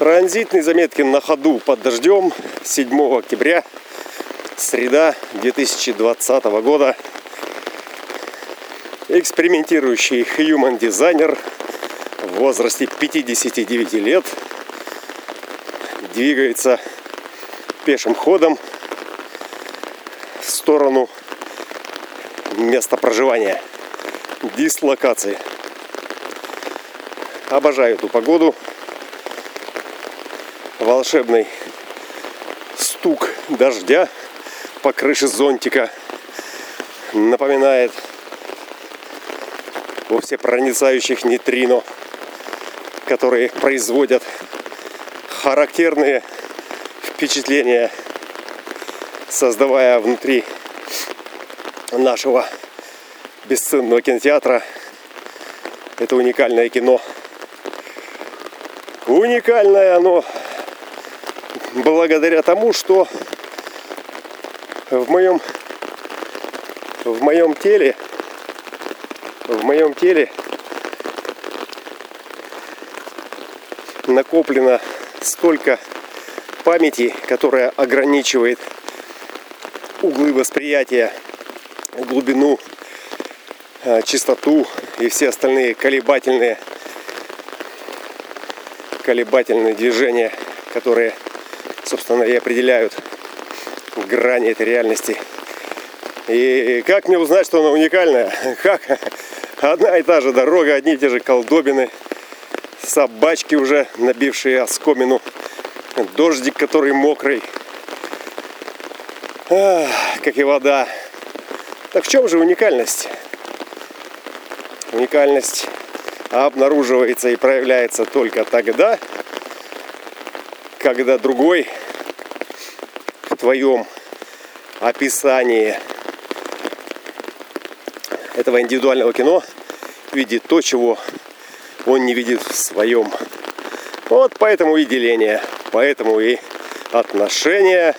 Транзитные заметки на ходу под дождем. 7 октября, среда 2020 года. Экспериментирующий хьюман-дизайнер в возрасте 59 лет двигается пешим ходом в сторону места проживания, дислокации. Обожаю эту погоду. Волшебный стук дождя по крыше зонтика напоминает о всепроницающих нейтрино, которые производят характерные впечатления, создавая внутри нашего бесценного кинотеатра это уникальное кино. Уникальное оно благодаря тому, что в моем теле накоплено столько памяти, которая ограничивает углы восприятия, глубину, чистоту и все остальные колебательные движения, которые собственно и определяют грани этой реальности. И как мне узнать, что она уникальная? Как? Одна и та же дорога, одни и те же колдобины, собачки уже набившие оскомину, дождик, который мокрый, как и вода. Так в чем же уникальность? Уникальность обнаруживается и проявляется только тогда, когда другой в твоем описании этого индивидуального кино видит то, чего он не видит в своем. Вот поэтому и деление, поэтому и отношения,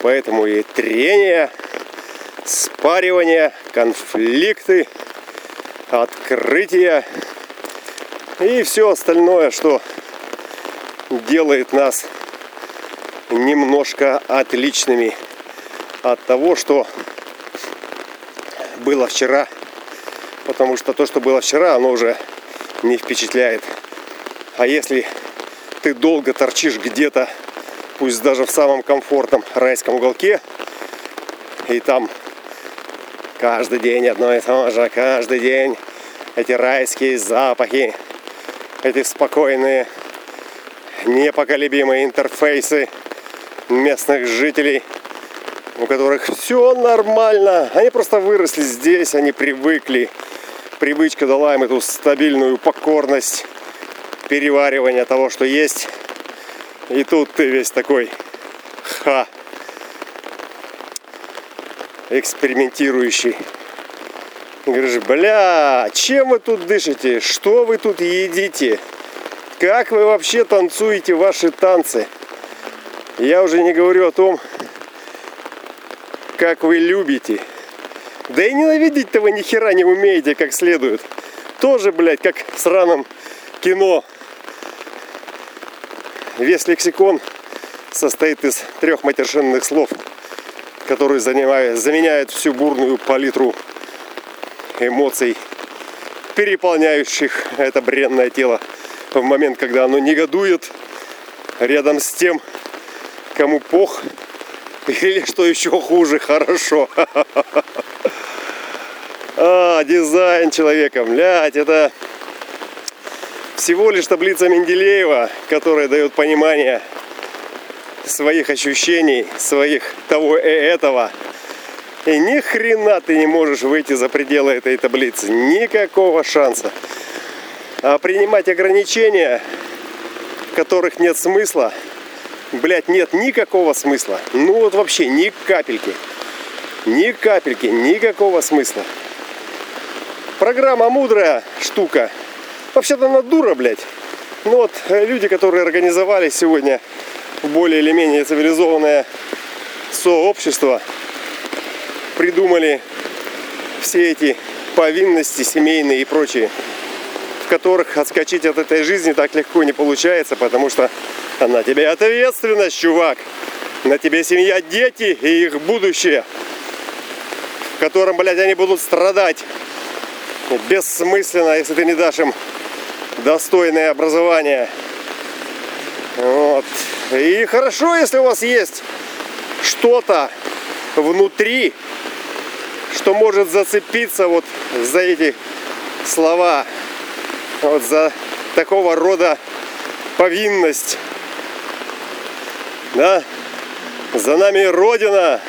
поэтому и трения, спаривания, конфликты, открытия и все остальное, что делает нас немножко отличными от того, что было вчера. Потому что то, что было вчера, оно уже не впечатляет. А если ты долго торчишь где-то, пусть даже в самом комфортном райском уголке, и там каждый день одно и то же, каждый день эти райские запахи, эти спокойные непоколебимые интерфейсы местных жителей, у которых все нормально. Они просто выросли здесь, они привыкли. Привычка дала им эту стабильную покорность, переваривание того, что есть. И тут ты весь такой экспериментирующий. И говоришь: бля, чем вы тут дышите? Что вы тут едите? Как вы вообще танцуете ваши танцы? Я уже не говорю о том, как вы любите. Да и ненавидеть-то вы ни хера не умеете как следует. Тоже, блядь, как в сраном кино. Весь лексикон состоит из 3 матершинных слов, которые заменяют всю бурную палитру эмоций, переполняющих это бренное тело в момент, когда оно негодует рядом с тем, кому пох, или, что еще хуже, хорошо. Дизайн человека, блядь, это всего лишь таблица Менделеева, которая дает понимание своих ощущений, своих того и этого. И ни хрена ты не можешь выйти за пределы этой таблицы. Никакого шанса. А принимать ограничения, которых нет смысла, блять, нет никакого смысла. Ну вот вообще ни капельки. Ни капельки, никакого смысла. Программа мудрая штука. Вообще-то она дура, блять. Ну вот люди, которые организовали сегодня более или менее цивилизованное сообщество, придумали все эти повинности семейные и прочие. в которых отскочить от этой жизни так легко не получается, потому что на тебе ответственность, чувак. На тебе семья, дети и их будущее, в котором, блядь, они будут страдать. Бессмысленно, если ты не дашь им достойное образование. Вот. И хорошо, если у вас есть что-то внутри, что может зацепиться вот за эти слова, вот за такого рода повинность. Да? За нами Родина,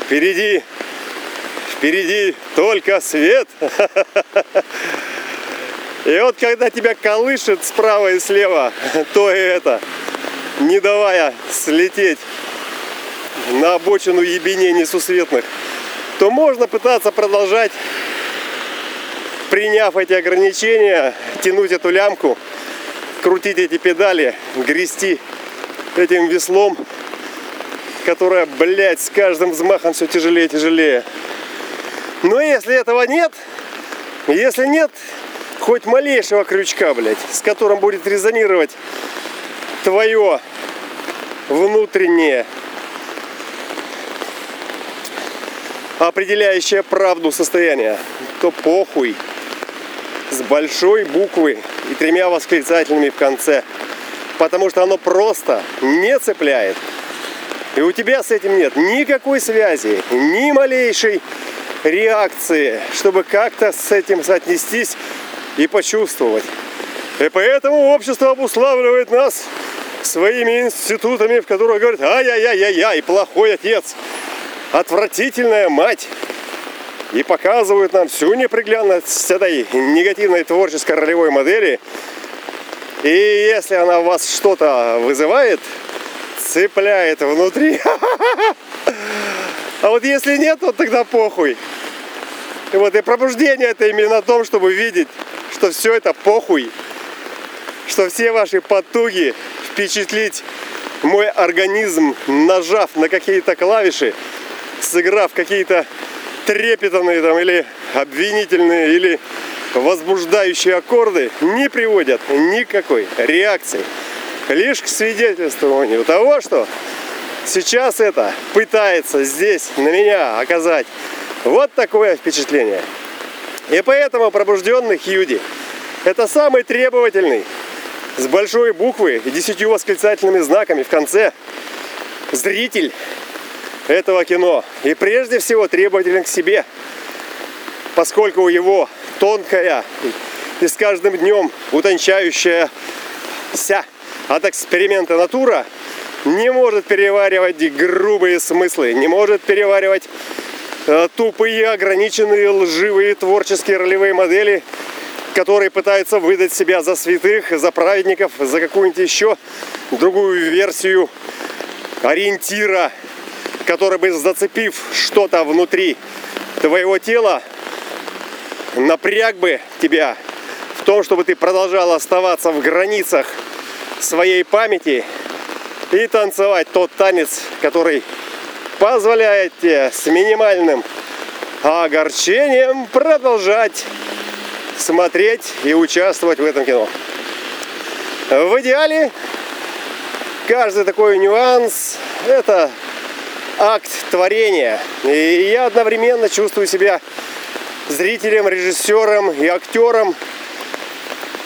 впереди, впереди только свет. И вот когда тебя колышет справа и слева, то и это, не давая слететь на обочину ебеней несусветных, то можно пытаться продолжать, приняв эти ограничения, тянуть эту лямку, крутить эти педали, грести этим веслом, которое, блядь, с каждым взмахом все тяжелее и тяжелее. Но если этого нет, если нет хоть малейшего крючка, блядь, с которым будет резонировать твое внутреннее, определяющее правду состояние, то похуй, с большой буквы и 3 восклицательными в конце, потому что оно просто не цепляет, и у тебя с этим нет никакой связи, ни малейшей реакции, чтобы как-то с этим соотнестись и почувствовать. И поэтому общество обуславливает нас своими институтами, в которых говорят: ай-яй-яй-яй, плохой отец, отвратительная мать, и показывают нам всю неприглядность этой негативной творческой ролевой модели. И если она у вас что-то вызывает, цепляет внутри, а вот если нет, то тогда похуй. И вот и пробуждение — это именно о том, чтобы видеть, что все это похуй, что все ваши потуги впечатлить мой организм, нажав на какие-то клавиши, сыграв какие-то трепетные там или обвинительные, или возбуждающие аккорды, не приводят никакой реакции, лишь к свидетельствованию того, что сейчас это пытается здесь на меня оказать вот такое впечатление. И поэтому пробужденный Хьюди — это самый требовательный, с большой буквы и 10 восклицательными знаками в конце, зритель этого кино, и прежде всего требователен к себе, поскольку его тонкая и с каждым днем утончающаяся от эксперимента натура не может переваривать грубые смыслы, не может переваривать тупые, ограниченные, лживые творческие ролевые модели, которые пытаются выдать себя за святых, за праведников, за какую-нибудь еще другую версию ориентира, который бы, зацепив что-то внутри твоего тела, напряг бы тебя в том, чтобы ты продолжал оставаться в границах своей памяти и танцевать тот танец, который позволяет тебе с минимальным огорчением продолжать смотреть и участвовать в этом кино. В идеале каждый такой нюанс — это акт творения. И я одновременно чувствую себя зрителем, режиссером и актером.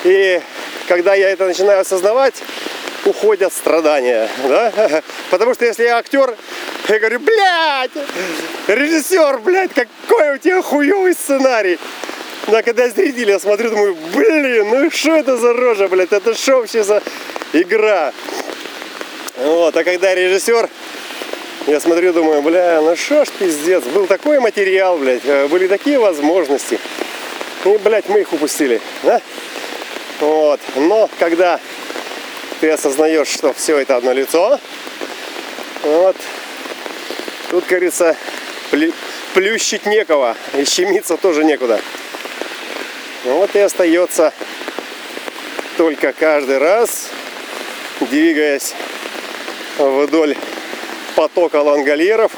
И когда я это начинаю осознавать, уходят страдания, да? Потому что если я актер, я говорю: блядь, режиссер, блядь, какой у тебя хуёвый сценарий. А когда зритель, я смотрю, думаю: блин, ну что это за рожа, блядь, это что вообще за игра? Вот, а когда режиссер, я смотрю, думаю: бля, ну шо ж пиздец, был такой материал, блядь, были такие возможности, и, блядь, мы их упустили, да? Вот, но когда ты осознаешь, что все это одно лицо, вот, тут, говорится, плющить некого, и щемиться тоже некуда. Вот и остается только каждый раз, двигаясь вдоль потока лонгольеров,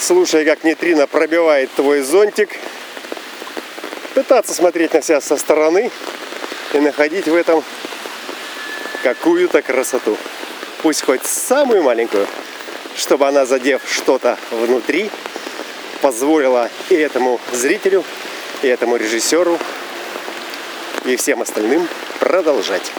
слушай, как нейтрино пробивает твой зонтик, пытаться смотреть на себя со стороны и находить в этом какую-то красоту. Пусть хоть самую маленькую, чтобы она, задев что-то внутри, позволила и этому зрителю, и этому режиссеру, и всем остальным продолжать.